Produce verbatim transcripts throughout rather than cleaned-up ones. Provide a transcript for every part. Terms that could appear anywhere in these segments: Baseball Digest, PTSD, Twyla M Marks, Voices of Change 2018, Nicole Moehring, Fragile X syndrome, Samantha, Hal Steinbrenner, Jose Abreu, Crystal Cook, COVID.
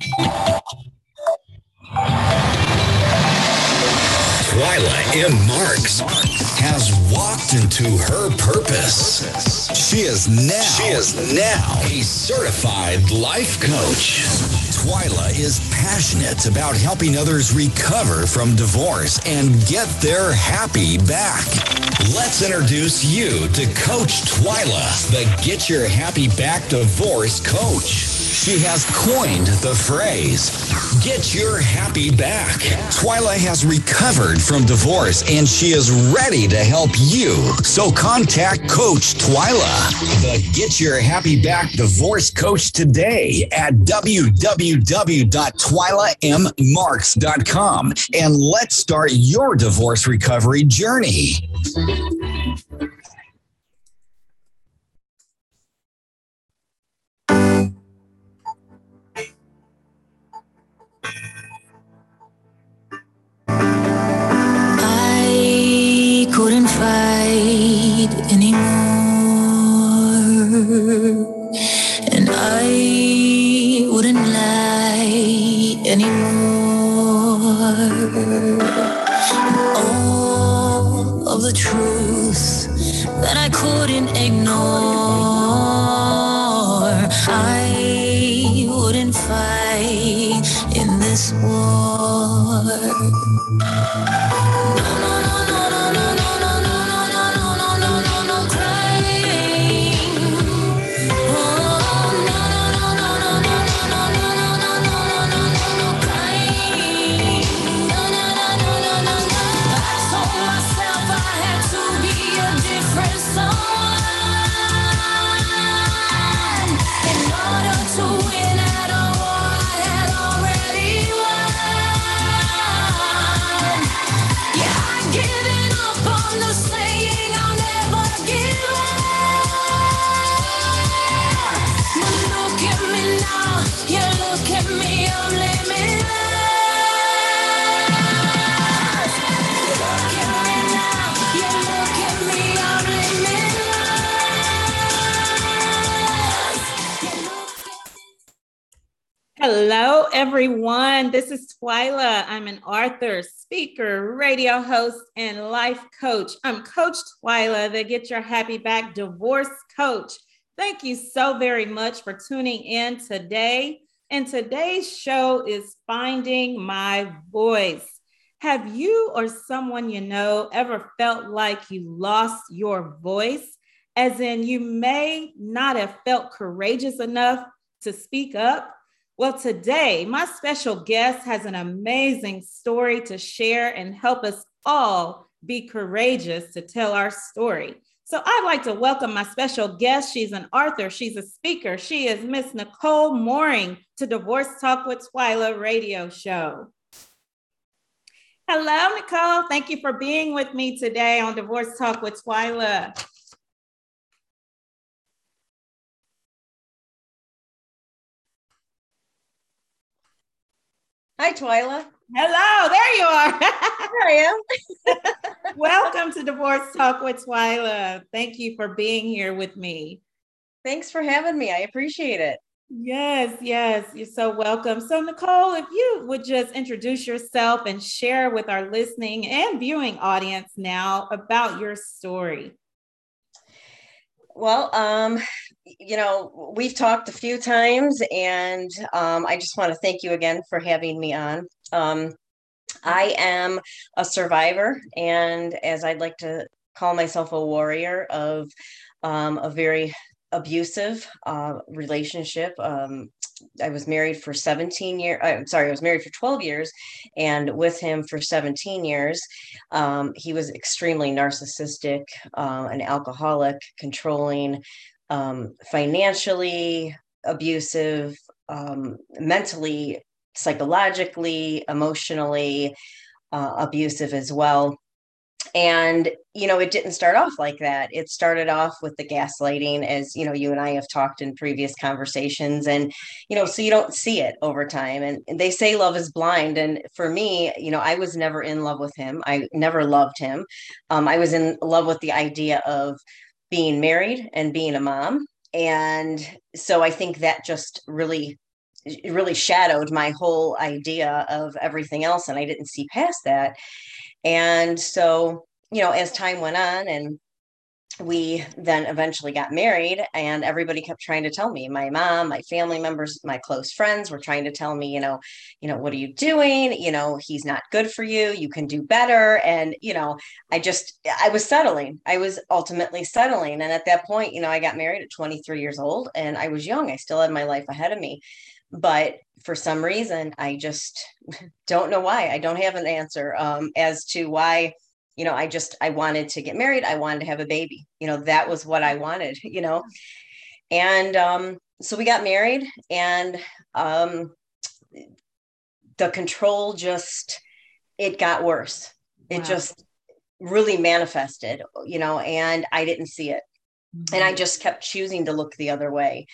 Twyla M Marks has walked into her purpose. She is now, she is now a certified life coach. Twyla is passionate about helping others recover from divorce and get their happy back. Let's introduce you to Coach Twyla, the Get Your Happy Back Divorce Coach. She has coined the phrase, get your happy back. Twyla has recovered from divorce and she is ready to help you. So contact Coach Twyla, the Get Your Happy Back Divorce Coach today at w w w dot twyla m marks dot com and let's start your divorce recovery journey. Couldn't fight anymore, and I wouldn't lie anymore. All of the truth that I couldn't ignore, I wouldn't fight in this war. No, no, no, no, no, no, no, no, no, no, no, no, no, no, no, no crying. Oh, no, no, no, no, no, no, no, no, no, no, no, no, no crying. No, no, no, no, no, no, no. I told myself I had to be a different someone in order to win at all. Giving up on the saying I'll never give up. But look at me now, you look at me, I'm limitless. Look at me now, you look at me, I'm limitless. Hello, everyone. This is Twyla. I'm an author, speaker, radio host, and life coach. I'm Coach Twyla, the Get Your Happy Back Divorce Coach. Thank you so very much for tuning in today. And today's show is Finding My Voice. Have you or someone you know ever felt like you lost your voice? As in, you may not have felt courageous enough to speak up. Well, today, my special guest has an amazing story to share and help us all be courageous to tell our story. So I'd like to welcome my special guest. She's an author. She's a speaker. She is Miss Nicole Moehring to Divorce Talk with Twyla radio show. Hello, Nicole. Thank you for being with me today on Divorce Talk with Twyla. Hi, Twyla. Hello, there you are. There I am. Welcome to Divorce Talk with Twyla. Thank you for being here with me. Thanks for having me. I appreciate it. Yes, yes. You're so welcome. So, Nicole, if you would just introduce yourself and share with our listening and viewing audience now about your story. Well, um, you know, we've talked a few times and um, I just want to thank you again for having me on. Um, I am a survivor and, as I'd like to call myself, a warrior of um, a very abusive uh, relationship. Um, I was married for seventeen years. I'm sorry, I was married for twelve years and with him for seventeen years. Um, he was extremely narcissistic, uh, an alcoholic, controlling, um, financially abusive, um, mentally, psychologically, emotionally uh, abusive as well. And, you know, it didn't start off like that. It started off with the gaslighting, as, you know, you and I have talked in previous conversations, and, you know, so you don't see it over time. And, and they say love is blind. And for me, you know, I was never in love with him. I never loved him. Um, I was in love with the idea of being married and being a mom. And so I think that just really it really shadowed my whole idea of everything else. And I didn't see past that. And so, you know, as time went on and we then eventually got married, and everybody kept trying to tell me, my mom, my family members, my close friends were trying to tell me, you know, you know, what are you doing? You know, he's not good for you. You can do better. And, you know, I just, I was settling. I was ultimately settling. And at that point, you know, I got married at twenty-three years old and I was young. I still had my life ahead of me, but for some reason, I just don't know why. I don't have an answer um, as to why. You know, I just, I wanted to get married. I wanted to have a baby. You know, that was what I wanted, you know? And, um, so we got married, and, um, the control just, it got worse. It wow. just really manifested, you know, and I didn't see it. Mm-hmm. And I just kept choosing to look the other way.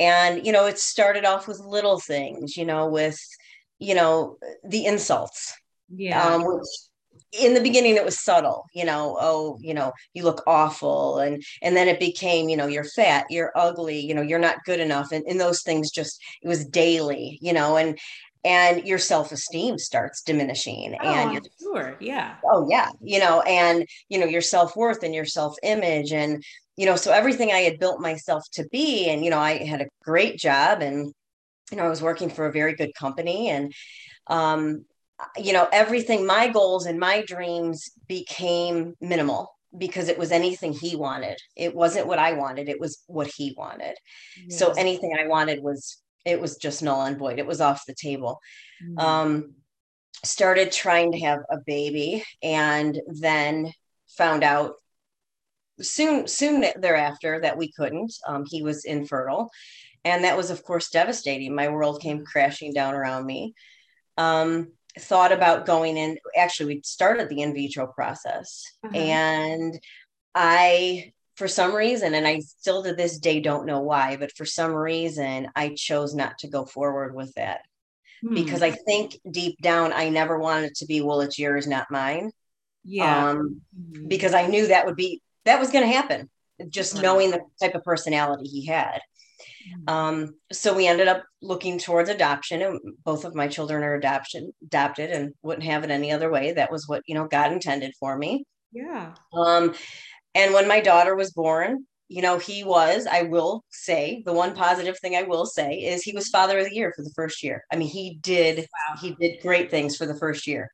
And, you know, it started off with little things, you know, with, you know, the insults. Yeah. Um, which, in the beginning, it was subtle, you know, oh, you know, you look awful. And, and then it became, you know, you're fat, you're ugly, you know, you're not good enough. And, and those things just, it was daily, you know, and, and your self-esteem starts diminishing. Oh, and sure. Yeah. Oh yeah. You know, and, you know, your self-worth and your self-image, and, you know, so everything I had built myself to be, and, you know, I had a great job, and, you know, I was working for a very good company, and, um, you know, everything, my goals and my dreams became minimal because it was anything he wanted. It wasn't what I wanted. It was what he wanted. Yes. So anything I wanted was, it was just null and void. It was off the table. Mm-hmm. Um, started trying to have a baby, and then found out soon, soon thereafter that we couldn't, um, he was infertile. And that was, of course, devastating. My world came crashing down around me. Um, thought about going in, actually we started the in vitro process. Uh-huh. And I, for some reason, and I still to this day don't know why, but for some reason I chose not to go forward with that. Hmm. Because I think deep down, I never wanted it to be, well, it's yours, not mine. Yeah. Um, mm-hmm. Because I knew that would be, that was going to happen, just right. knowing the type of personality he had. Um, so we ended up looking towards adoption, and both of my children are adoption adopted and wouldn't have it any other way. That was what, you know, God intended for me. Yeah. Um, and when my daughter was born, you know, he was, I will say the one positive thing I will say is he was father of the year for the first year. I mean, he did, wow. he did great things for the first year.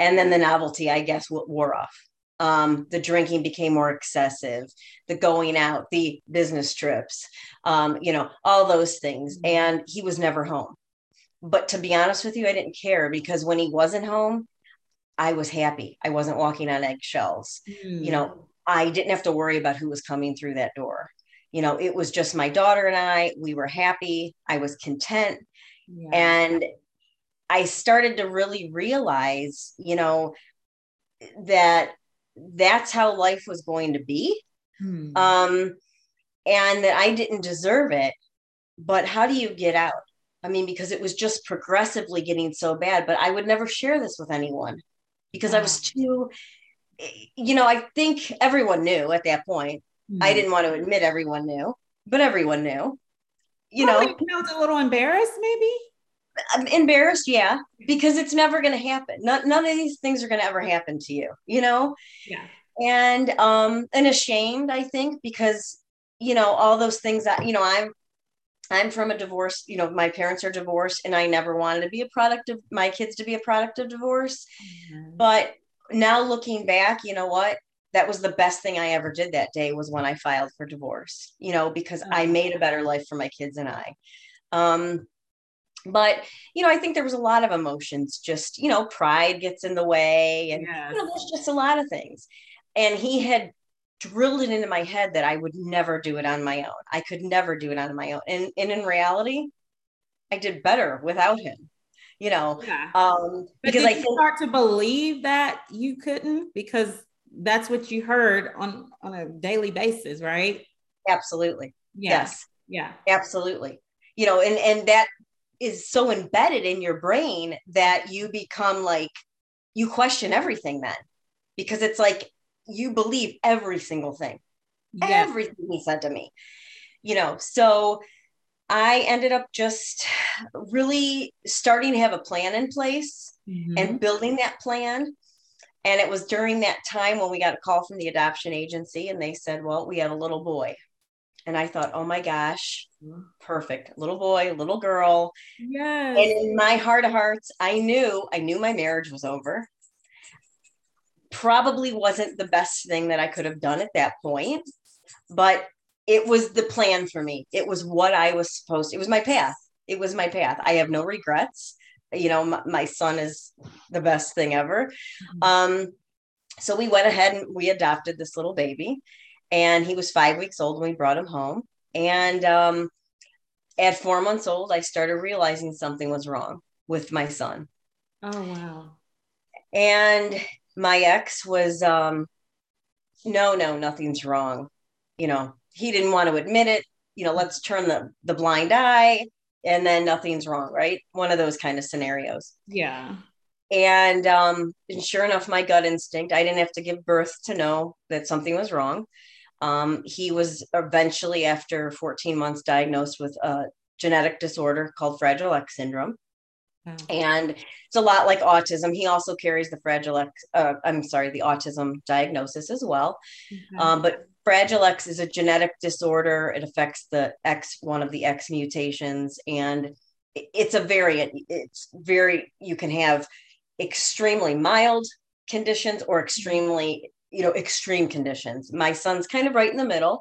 And then the novelty, I guess, wore off. Um, the drinking became more excessive, the going out, the business trips, um, you know, all those things. And he was never home. But to be honest with you, I didn't care, because when he wasn't home, I was happy. I wasn't walking on eggshells. Mm. You know, I didn't have to worry about who was coming through that door. You know, it was just my daughter and I, we were happy. I was content. Yeah. And I started to really realize, you know, that that's how life was going to be. Hmm. Um, and that I didn't deserve it, but how do you get out? I mean, because it was just progressively getting so bad, but I would never share this with anyone because wow. I was too, you know, I think everyone knew at that point. Hmm. I didn't want to admit everyone knew, but everyone knew, you well, know, like, I was a little embarrassed, maybe. I'm embarrassed. Yeah. Because it's never going to happen. Not, none of these things are going to ever happen to you, you know? Yeah. And, um, and ashamed, I think, because, you know, all those things that, you know, I'm, I'm from a divorce, you know, my parents are divorced, and I never wanted to be a product of my kids to be a product of divorce. Mm-hmm. But now looking back, you know what, that was the best thing I ever did that day was when I filed for divorce, you know, because mm-hmm. I made a better life for my kids and I, um, but, you know, I think there was a lot of emotions, just, you know, pride gets in the way, and yes. you know, there's just a lot of things. And he had drilled it into my head that I would never do it on my own. I could never do it on my own. And, and in reality, I did better without him, you know, yeah. um, but because did I you think- start to believe that you couldn't, because that's what you heard on, on a daily basis, right? Absolutely. Yeah. Yes. Yeah, absolutely. You know, and, and that is so embedded in your brain that you become like, you question everything then, because it's like, you believe every single thing, yes. everything he said to me, you know? So I ended up just really starting to have a plan in place mm-hmm. and building that plan. And it was during that time when we got a call from the adoption agency and they said, well, we have a little boy. And I thought, oh my gosh, perfect. Little boy, little girl. Yes. And in my heart of hearts, I knew, I knew my marriage was over. Probably wasn't the best thing that I could have done at that point, but it was the plan for me. It was what I was supposed to, it was my path. It was my path. I have no regrets. You know, my, my son is the best thing ever. Um, so we went ahead and we adopted this little baby, and he was five weeks old when we brought him home. And um, at four months old, I started realizing something was wrong with my son. Oh, wow. And my ex was, um, no, no, nothing's wrong. You know, he didn't want to admit it. You know, let's turn the, the blind eye. And then nothing's wrong, right? One of those kind of scenarios. Yeah. And, um, and sure enough, my gut instinct, I didn't have to give birth to know that something was wrong. Um, he was eventually, after fourteen months, diagnosed with a genetic disorder called Fragile X syndrome. Oh. And it's a lot like autism. He also carries the Fragile X, uh, I'm sorry, the autism diagnosis as well. Mm-hmm. Um, but Fragile X is a genetic disorder. It affects the X, one of the X mutations, and it's a variant. It's very, you can have extremely mild conditions or extremely, you know, extreme conditions. My son's kind of right in the middle.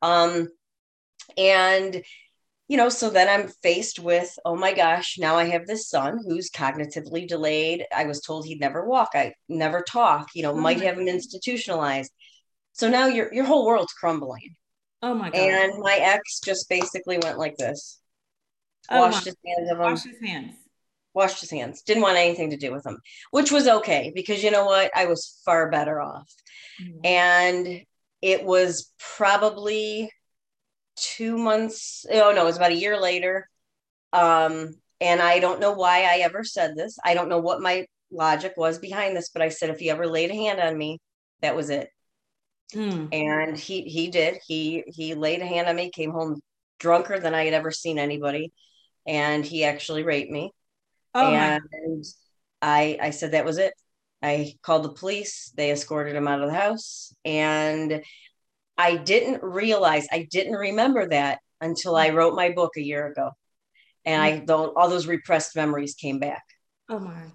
Um, and, you know, so then I'm faced with, oh my gosh, now I have this son who's cognitively delayed. I was told he'd never walk. I never talk, you know, oh might have him institutionalized. So now your your whole world's crumbling. Oh my God. And my ex just basically went like this. Oh washed his hands of him. Washed his hands. Washed his hands. Didn't want anything to do with him, which was okay because you know what? I was far better off. Mm-hmm. And it was probably two months. Oh no, it was about a year later. Um, and I don't know why I ever said this. I don't know what my logic was behind this, but I said, if he ever laid a hand on me, that was it. Mm. And he he did he he laid a hand on me, came home drunker than I had ever seen anybody, and he actually raped me. Oh and I I said that was it. I called the police. They escorted him out of the house, and I didn't realize I didn't remember that until I wrote my book a year ago, and mm. I the, all those repressed memories came back. Oh my!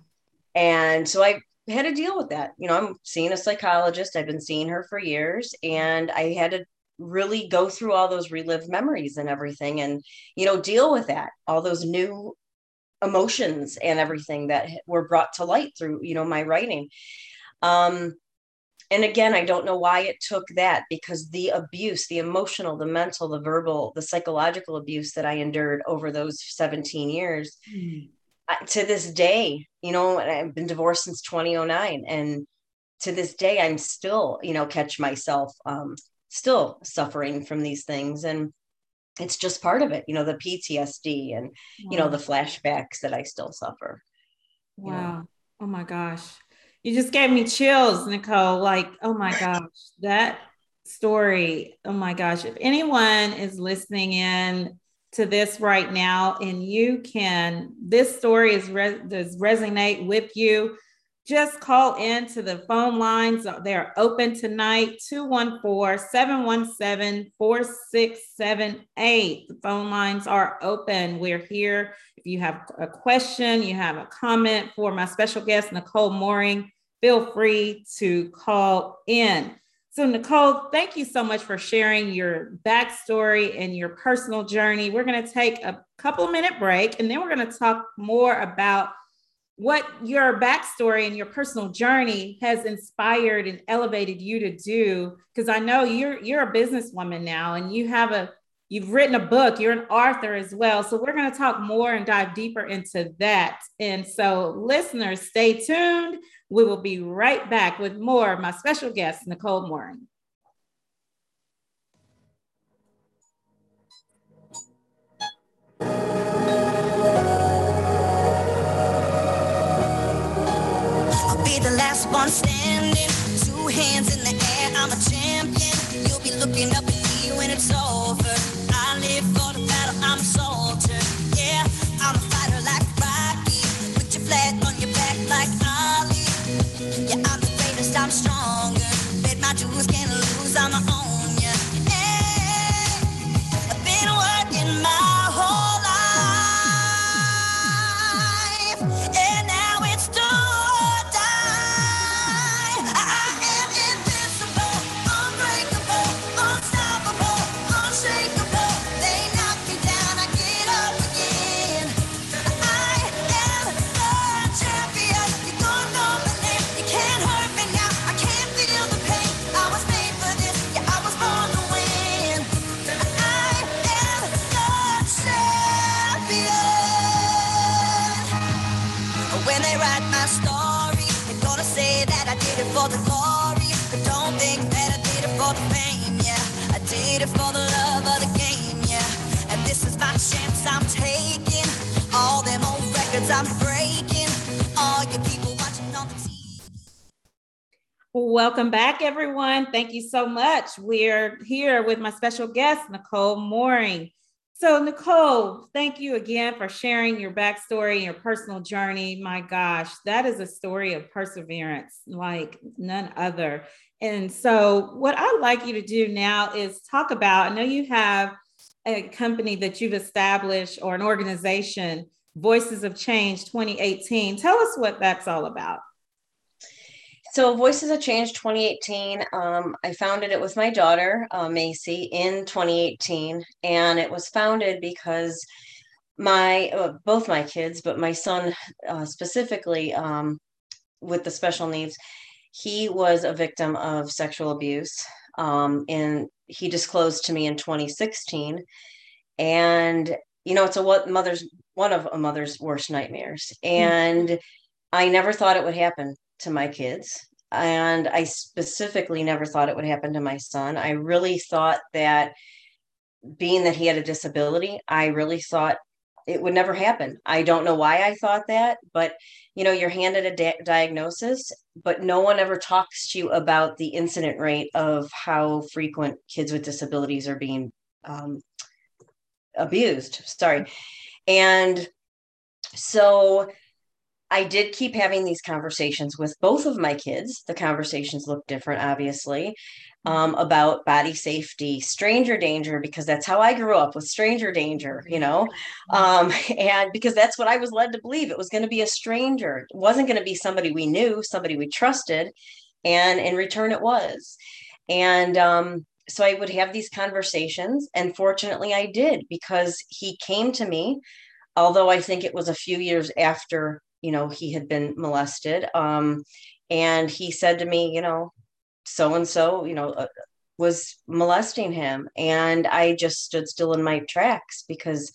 And so I had to deal with that. You know, I'm seeing a psychologist. I've been seeing her for years, and I had to really go through all those relived memories and everything and, you know, deal with that, all those new emotions and everything that were brought to light through, you know, my writing. Um, and again, I don't know why it took that, because the abuse, the emotional, the mental, the verbal, the psychological abuse that I endured over those seventeen years, mm. to this day, you know, I've been divorced since twenty oh nine. And to this day, I'm still, you know, catch myself um, still suffering from these things. And it's just part of it, you know, the P T S D and, wow. you know, the flashbacks that I still suffer. Wow. Know. Oh my gosh. You just gave me chills, Nicole. Like, oh my gosh, that story. Oh my gosh. If anyone is listening in to this right now, and you can, this story is re, does resonate with you, just call in to the phone lines. They're open tonight, two one four, seven one seven, four six seven eight. The phone lines are open. We're here. If you have a question, you have a comment for my special guest, Nicole Moehring, feel free to call in. So Nicole, thank you so much for sharing your backstory and your personal journey. We're going to take a couple minute break, and then we're going to talk more about what your backstory and your personal journey has inspired and elevated you to do. Because I know you're you're a businesswoman now, and you have a you've written a book. You're an author as well. So we're going to talk more and dive deeper into that. And so listeners, stay tuned. We will be right back with more of my special guest, Nicole Moehring. I'll be the last one standing, two hands in the air, I'm a champion. You'll be looking up at me when it's over. I live for the battle, I'm so when they write my story, they're gonna say that I did it for the glory, but don't think that I did it for the fame, yeah, I did it for the love of the game, yeah, and this is my chance I'm taking, all them old records I'm breaking, all you people watching on the T V. Welcome back, everyone. Thank you so much. We're here with my special guest, Nicole Moehring. So, Nicole, thank you again for sharing your backstory, your personal journey. My gosh, that is a story of perseverance like none other. And so what I'd like you to do now is talk about, I know you have a company that you've established or an organization, Voices of Change twenty eighteen. Tell us what that's all about. So Voices of Change twenty eighteen, um, I founded it with my daughter, uh, Macy, in twenty eighteen. And it was founded because my, uh, both my kids, but my son uh, specifically um, with the special needs, he was a victim of sexual abuse. Um, and he disclosed to me in twenty sixteen. And, you know, it's a what mother's, one of a mother's worst nightmares. And mm-hmm. I never thought it would happen to my kids. And I specifically never thought it would happen to my son. I really thought that being that he had a disability, I really thought it would never happen. I don't know why I thought that, but you know, you're handed a di- diagnosis, but no one ever talks to you about the incident rate of how frequent kids with disabilities are being um, abused. Sorry. And so I did keep having these conversations with both of my kids. The conversations look different, obviously, um, about body safety, stranger danger, because that's how I grew up, with stranger danger, you know, um, and because that's what I was led to believe. It was going to be a stranger. It wasn't going to be somebody we knew, somebody we trusted. And in return, it was. And um, so I would have these conversations. And fortunately, I did, because he came to me, although I think it was a few years after you know, he had been molested. Um, and he said to me, you know, so-and-so, you know, uh, was molesting him. And I just stood still in my tracks because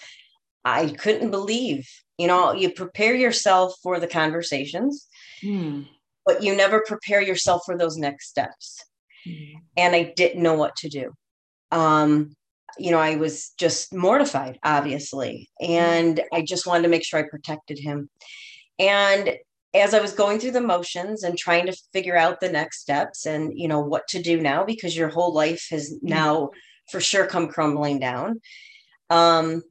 I couldn't believe, you know, you prepare yourself for the conversations, hmm. but you never prepare yourself for those next steps. Hmm. And I didn't know what to do. Um, you know, I was just mortified, obviously. And I just wanted to make sure I protected him. And as I was going through the motions and trying to figure out the next steps and, you know, what to do now, because your whole life has now for sure come crumbling down. Um,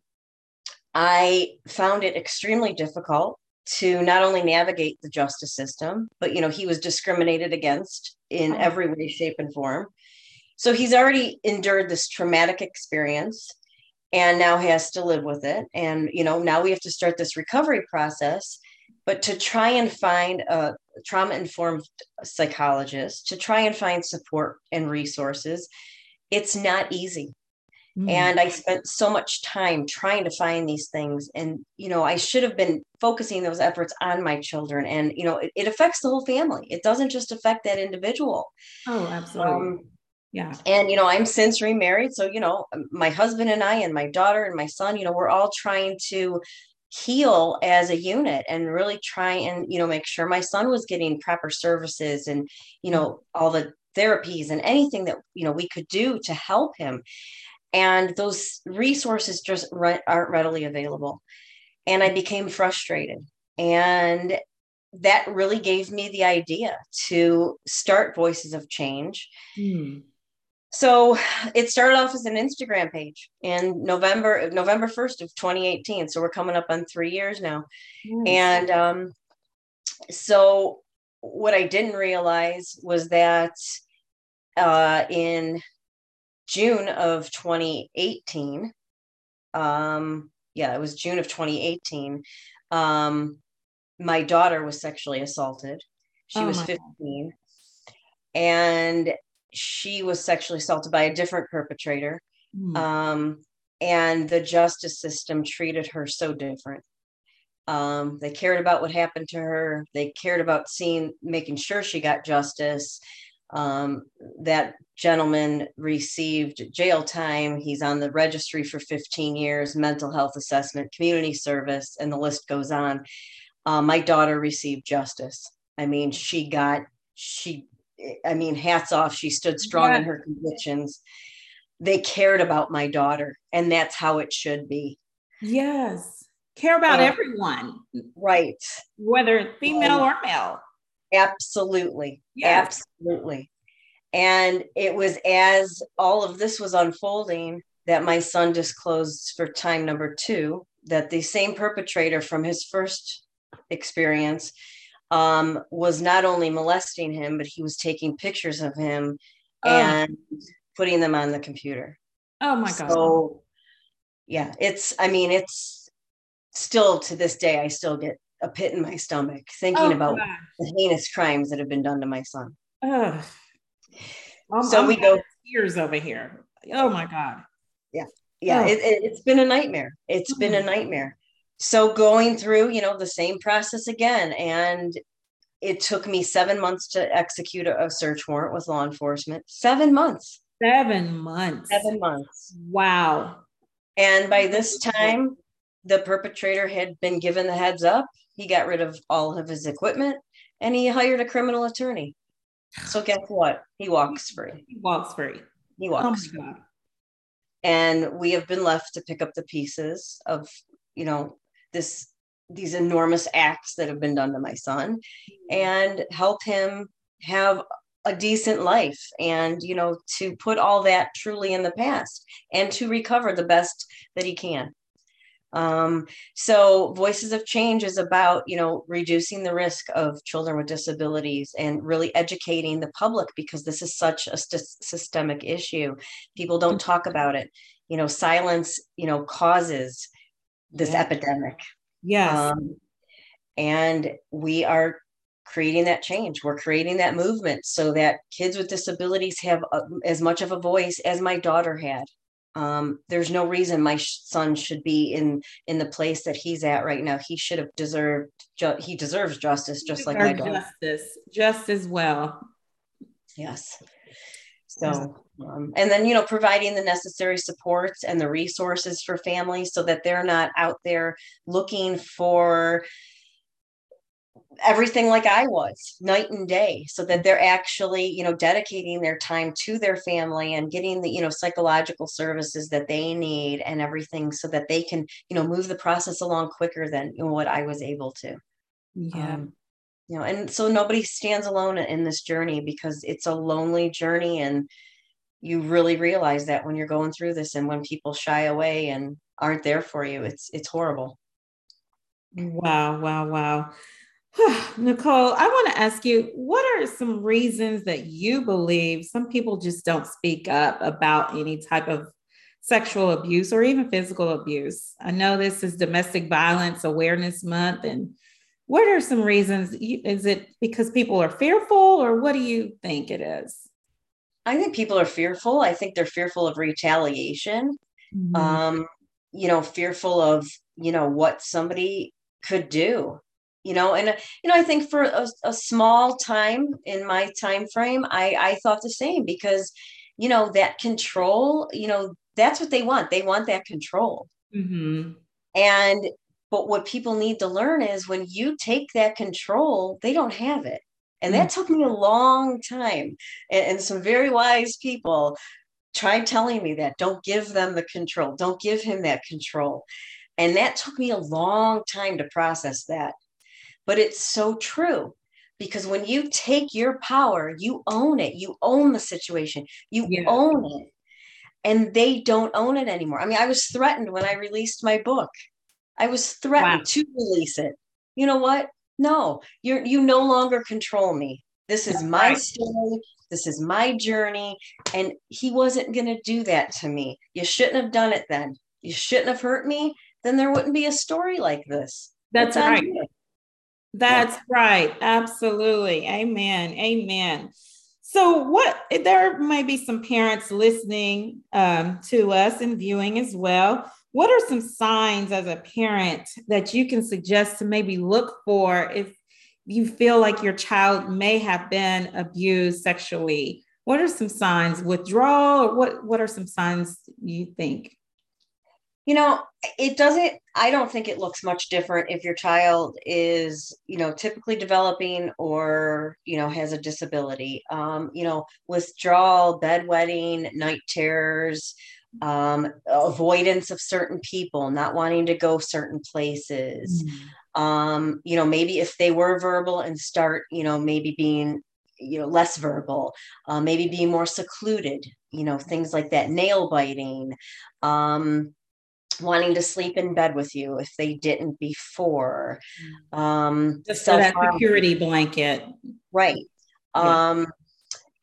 I found it extremely difficult to not only navigate the justice system, but, you know, he was discriminated against in every way, shape, and form. So he's already endured this traumatic experience and now has to live with it. And, you know, now we have to start this recovery process. But to try and find a trauma-informed psychologist, to try and find support and resources, it's not easy. Mm. And I spent so much time trying to find these things. And, you know, I should have been focusing those efforts on my children. And, you know, it, it affects the whole family. It doesn't just affect that individual. Oh, absolutely. Um, yeah. And, you know, I'm since remarried. So, you know, my husband and I and my daughter and my son, you know, we're all trying to heal as a unit and really try and, you know, make sure my son was getting proper services and, you know, all the therapies and anything that, you know, we could do to help him. And those resources just re- aren't readily available. And I became frustrated. And that really gave me the idea to start Voices of Change. Mm. So it started off as an Instagram page in November, November first of twenty eighteen. So we're coming up on three years now. Mm. And um, so what I didn't realize was that uh, in June of twenty eighteen, um, yeah, it was June of twenty eighteen. Um, my daughter was sexually assaulted. She oh was fifteen. God. And she was sexually assaulted by a different perpetrator. Mm. Um, and the justice system treated her so different. Um, they cared about what happened to her. They cared about seeing, making sure she got justice. Um, that gentleman received jail time. He's on the registry for fifteen years, mental health assessment, community service, and the list goes on. Uh, my daughter received justice. I mean, she got, she, I mean, hats off. She stood strong yeah. in her convictions. They cared about my daughter, and that's how it should be. Yes. Care about uh, everyone. Right. Whether female um, or male. Absolutely. Yes. Absolutely. And it was as all of this was unfolding that my son disclosed for time number two that the same perpetrator from his first experience um, was not only molesting him, but he was taking pictures of him oh. and putting them on the computer. Oh my God. So yeah, it's, I mean, it's still to this day, I still get a pit in my stomach thinking oh, about God. the heinous crimes that have been done to my son. Ugh. I'm, so I'm we go tears over here. Oh my God. Yeah. Yeah. Oh. It, it, it's been a nightmare. It's mm-hmm. been a nightmare. So going through, you know, the same process again. And it took me seven months to execute a, a search warrant with law enforcement. Seven months. Seven months. Seven months. Wow. And by this time, the perpetrator had been given the heads up. He got rid of all of his equipment and he hired a criminal attorney. So guess what? He walks free. He walks free. He walks free. Oh my God. And we have been left to pick up the pieces of, you know, this, these enormous acts that have been done to my son and help him have a decent life and, you know, to put all that truly in the past and to recover the best that he can. Um, so Voices of Change is about, you know, reducing the risk of children with disabilities and really educating the public, because this is such a st- systemic issue. People don't talk about it. You know, silence, you know, causes this yeah. epidemic. Yes. Um, and we are creating that change. We're creating that movement so that kids with disabilities have a, as much of a voice as my daughter had. Um, there's no reason my sh- son should be in, in the place that he's at right now. He should have deserved, ju- he deserves justice, just he like my daughter. Justice, just as well. Yes. So, um, and then, you know, providing the necessary supports and the resources for families so that they're not out there looking for everything like I was, night and day, so that they're actually, you know, dedicating their time to their family and getting the, you know, psychological services that they need and everything, so that they can, you know, move the process along quicker than you know, what I was able to. Yeah. Um, you know, and so nobody stands alone in this journey, because it's a lonely journey, and you really realize that when you're going through this, and when people shy away and aren't there for you, it's, it's horrible. Wow. Wow. Wow. Nicole, I want to ask you, what are some reasons that you believe some people just don't speak up about any type of sexual abuse or even physical abuse? I know this is Domestic Violence Awareness Month, and what are some reasons? You, is it because people are fearful, or what do you think it is? I think people are fearful. I think they're fearful of retaliation, mm-hmm. um, you know, fearful of, you know, what somebody could do. You know, and, you know, I think for a, a small time in my time frame, I, I thought the same, because, you know, that control, you know, that's what they want. They want that control. Mm-hmm. And but what people need to learn is when you take that control, they don't have it. And mm-hmm. that took me a long time. And, and some very wise people tried telling me that, don't give them the control. Don't give him that control. And that took me a long time to process that. But it's so true, because when you take your power, you own it. You own the situation. You yeah. own it. And they don't own it anymore. I mean, I was threatened when I released my book. I was threatened wow. to release it. You know what? No, you're, you no longer control me. This is my right. story. This is my journey. And he wasn't going to do that to me. You shouldn't have done it then. You shouldn't have hurt me. Then there wouldn't be a story like this. That's right. Here. That's right. Absolutely. Amen. Amen. So what, there may be some parents listening um, to us and viewing as well. What are some signs as a parent that you can suggest to maybe look for if you feel like your child may have been abused sexually? What are some signs? Withdrawal? Or what, what are some signs you think? You know, it doesn't, I don't think it looks much different if your child is, you know, typically developing or, you know, has a disability. Um, you know, withdrawal, bedwetting, night terrors, um, avoidance of certain people, not wanting to go certain places. Mm-hmm. Um, you know, maybe if they were verbal and start, you know, maybe being, you know, less verbal, uh, maybe being more secluded, you know, things like that, nail biting, um, wanting to sleep in bed with you if they didn't before. Um, Just that security blanket. Right. Yeah. Um,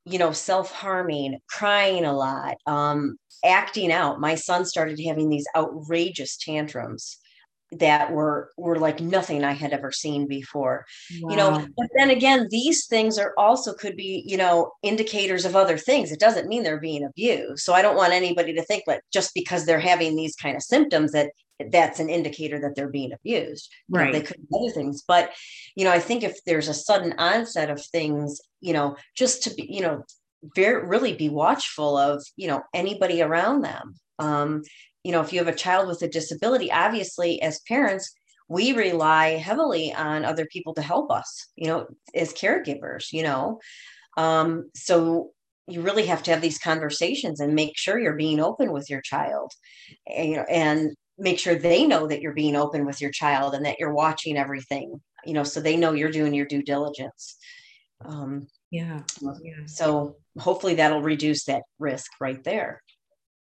you know, self-harming, crying a lot, um, acting out. My son started having these outrageous tantrums that were, were like nothing I had ever seen before. Wow. You know, but then again, these things are also could be, you know, indicators of other things. It doesn't mean they're being abused. So I don't want anybody to think that just because they're having these kind of symptoms that that's an indicator that they're being abused. Right. You know, they could be other things, but, you know, I think if there's a sudden onset of things, you know, just to be, you know, very, really be watchful of, you know, anybody around them. Um, You know, if you have a child with a disability, obviously, as parents, we rely heavily on other people to help us, you know, as caregivers, you know. Um, so you really have to have these conversations and make sure you're being open with your child, and, you know, and make sure they know that you're being open with your child and that you're watching everything, you know, so they know you're doing your due diligence. Um, yeah. yeah. So hopefully that'll reduce that risk right there.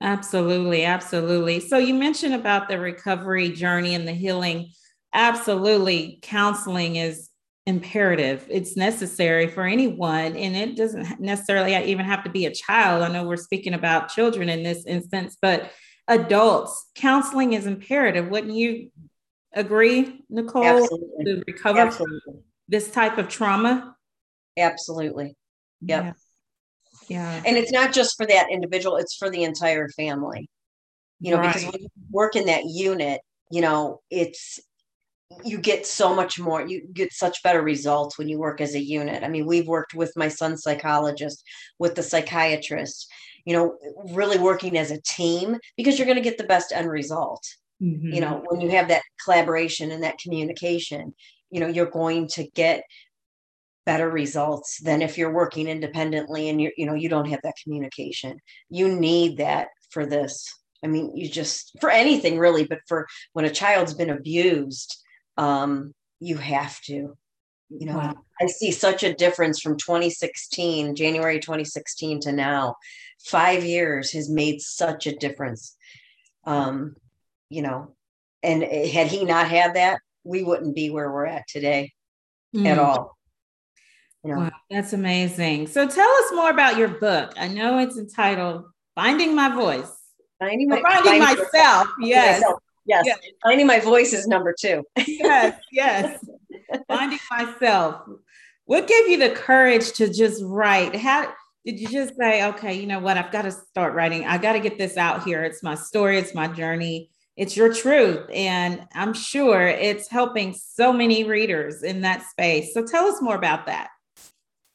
Absolutely. Absolutely. So you mentioned about the recovery journey and the healing. Absolutely. Counseling is imperative. It's necessary for anyone. And it doesn't necessarily even have to be a child. I know we're speaking about children in this instance, but adults, counseling is imperative. Wouldn't you agree, Nicole, Absolutely. to recover Absolutely. from this type of trauma? Absolutely. Yep. Yeah. Yeah. And it's not just for that individual, it's for the entire family, you know, right. because when you work in that unit, you know, it's, you get so much more, you get such better results when you work as a unit. I mean, we've worked with my son's psychologist, with the psychiatrist, you know, really working as a team, because you're going to get the best end result. Mm-hmm. You know, when you have that collaboration and that communication, you know, you're going to get better results than if you're working independently and you you know, you don't have that communication. You need that for this. I mean, you just, for anything really, but for when a child's been abused, um, you have to, you know, wow. I see such a difference from twenty sixteen, January, twenty sixteen to now. Five years has made such a difference. Um, you know, and had he not had that, we wouldn't be where we're at today mm. at all. You know. Wow, that's amazing. So tell us more about your book. I know it's entitled Finding My Voice. Finding, my, finding, finding myself. Yes. myself. Yes. Yes. Finding My Voice is number two. yes. Yes. Finding myself. What gave you the courage to just write? How did you just say, okay, you know what? I've got to start writing. I got to get this out here. It's my story. It's my journey. It's your truth. And I'm sure it's helping so many readers in that space. So tell us more about that.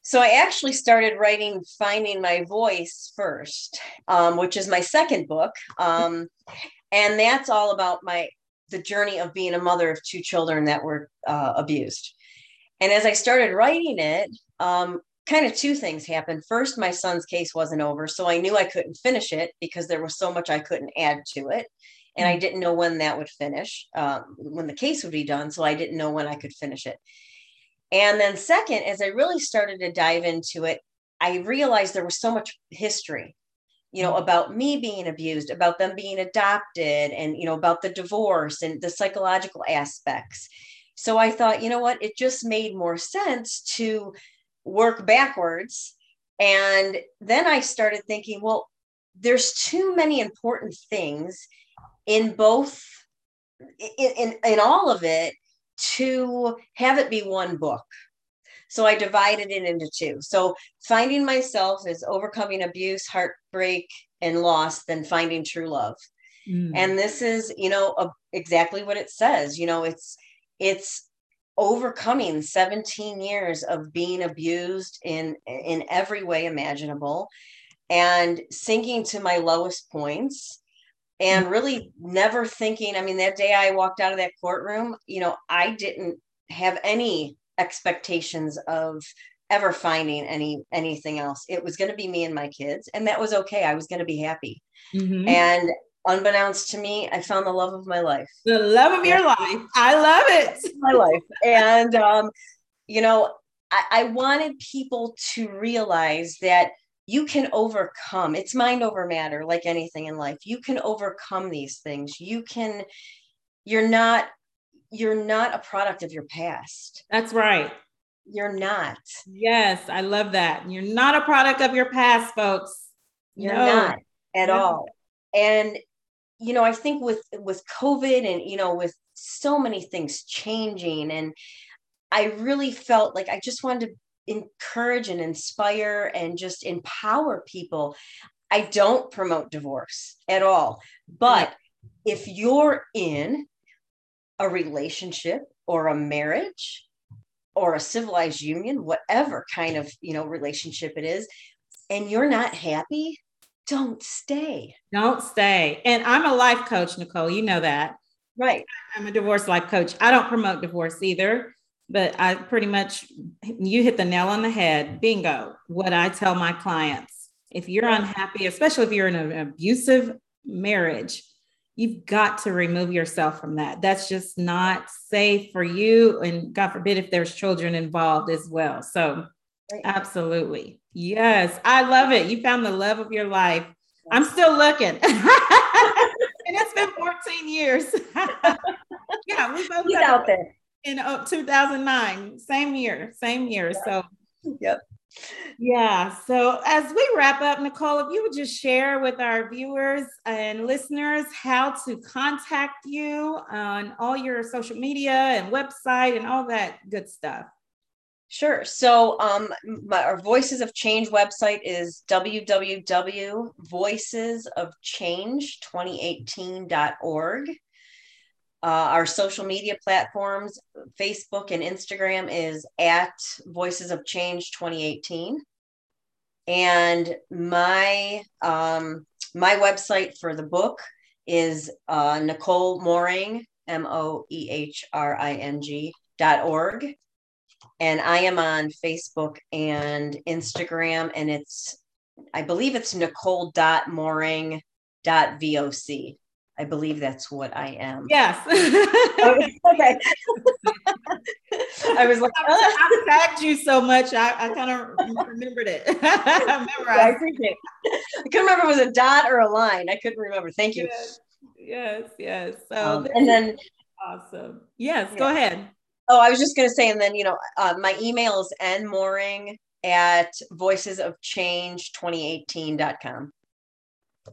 So I actually started writing Finding My Voice first, um, which is my second book. Um, and that's all about my the journey of being a mother of two children that were uh, abused. And as I started writing it, um, kind of two things happened. First, my son's case wasn't over, so I knew I couldn't finish it because there was so much I couldn't add to it. And I didn't know when that would finish, um, when the case would be done. So I didn't know when I could finish it. And then second, as I really started to dive into it, I realized there was so much history, you know, about me being abused, about them being adopted, and, you know, about the divorce and the psychological aspects. So I thought, you know what, it just made more sense to work backwards. And then I started thinking, well, there's too many important things in both, in, in, in all of it, to have it be one book. So I divided it into two. So Finding Myself is overcoming abuse, heartbreak, and loss, then finding true love. Mm. And this is, you know, a, exactly what it says. You know, it's, it's overcoming seventeen years of being abused in, in every way imaginable and sinking to my lowest points. and really never thinking. I mean, that day I walked out of that courtroom, you know, I didn't have any expectations of ever finding any, anything else. It was going to be me and my kids, and that was okay. I was going to be happy. Mm-hmm. And unbeknownst to me, I found the love of my life. The love of your life. I love it. My life. And, um, you know, I, I wanted people to realize that you can overcome. It's mind over matter, like anything in life. You can overcome these things. You can, you're not, you're not a product of your past. That's right. You're not. Yes. I love that. You're not a product of your past, folks. You're no. not at no. all. And, you know, I think with, with COVID and, you know, with so many things changing, and I really felt like I just wanted to encourage and inspire and just empower people. I don't promote divorce at all, but yeah. if you're in a relationship or a marriage or a civilized union, whatever kind of, you know, relationship it is, and you're not happy, don't stay. Don't stay. And I'm a life coach, Nicole, you know that. Right. I'm a divorce life coach. I don't promote divorce either, but I pretty much, you hit the nail on the head. Bingo. What I tell my clients, if you're unhappy, especially if you're in an abusive marriage, you've got to remove yourself from that. That's just not safe for you. And God forbid if there's children involved as well. So right. Absolutely. Yes. I love it. You found the love of your life. I'm still looking. And it's been fourteen years. Yeah. We both He's out there. In two thousand nine, same year, same year. So, yep. Yeah. So as we wrap up, Nicole, if you would just share with our viewers and listeners how to contact you on all your social media and website and all that good stuff. Sure. So um, my, our Voices of Change website is w w w dot voices of change twenty eighteen dot org. Uh, our social media platforms, Facebook and Instagram, is at Voices of Change twenty eighteen. And my um, my website for the book is uh, Nicole Moehring, M O E H R I N G dot org. And I am on Facebook and Instagram, and it's, I believe it's Nicole dot Moehring dot V O C. I believe that's what I am. Yes. Okay. I was like, oh. I've tagged you so much. I, I kind of remembered it. I, I appreciate it. I couldn't remember if it was a dot or a line. I couldn't remember. Thank you. Yes. Yes. Yes. So um, and then. Awesome. Yes. Yeah. Go ahead. Oh, I was just going to say, and then, you know, uh, my email is n moehring at voices of change twenty eighteen dot com.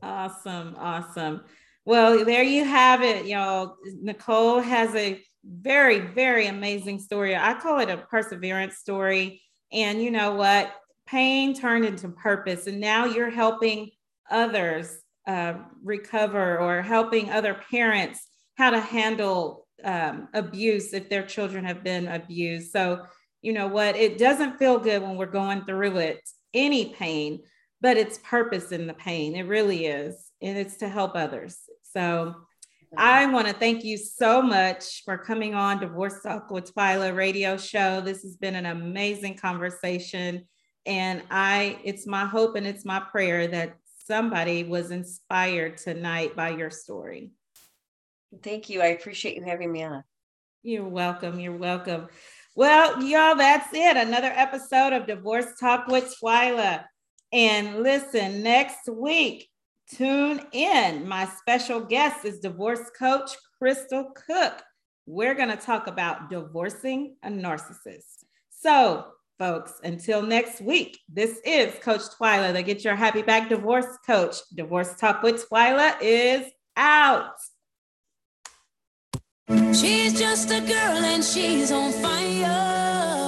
Awesome. Awesome. Well, there you have it, y'all. Nicole has a very, very amazing story. I call it a perseverance story. And you know what? Pain turned into purpose. And now you're helping others uh, recover, or helping other parents how to handle um, abuse if their children have been abused. So you know what? It doesn't feel good when we're going through it, any pain, but it's purpose in the pain. It really is. And it's to help others. So I want to thank you so much for coming on Divorce Talk with Twyla radio show. This has been an amazing conversation. And I, it's my hope and it's my prayer that somebody was inspired tonight by your story. Thank you. I appreciate you having me on. You're welcome. You're welcome. Well, y'all, that's it. Another episode of Divorce Talk with Twyla. And listen, next week, tune in. My special guest is divorce coach Crystal Cook. We're going to talk about divorcing a narcissist. So, folks, until next week, this is Coach Twyla, the Get Your Happy Back Divorce Coach. Divorce Talk with Twyla is out. She's just a girl and she's on fire.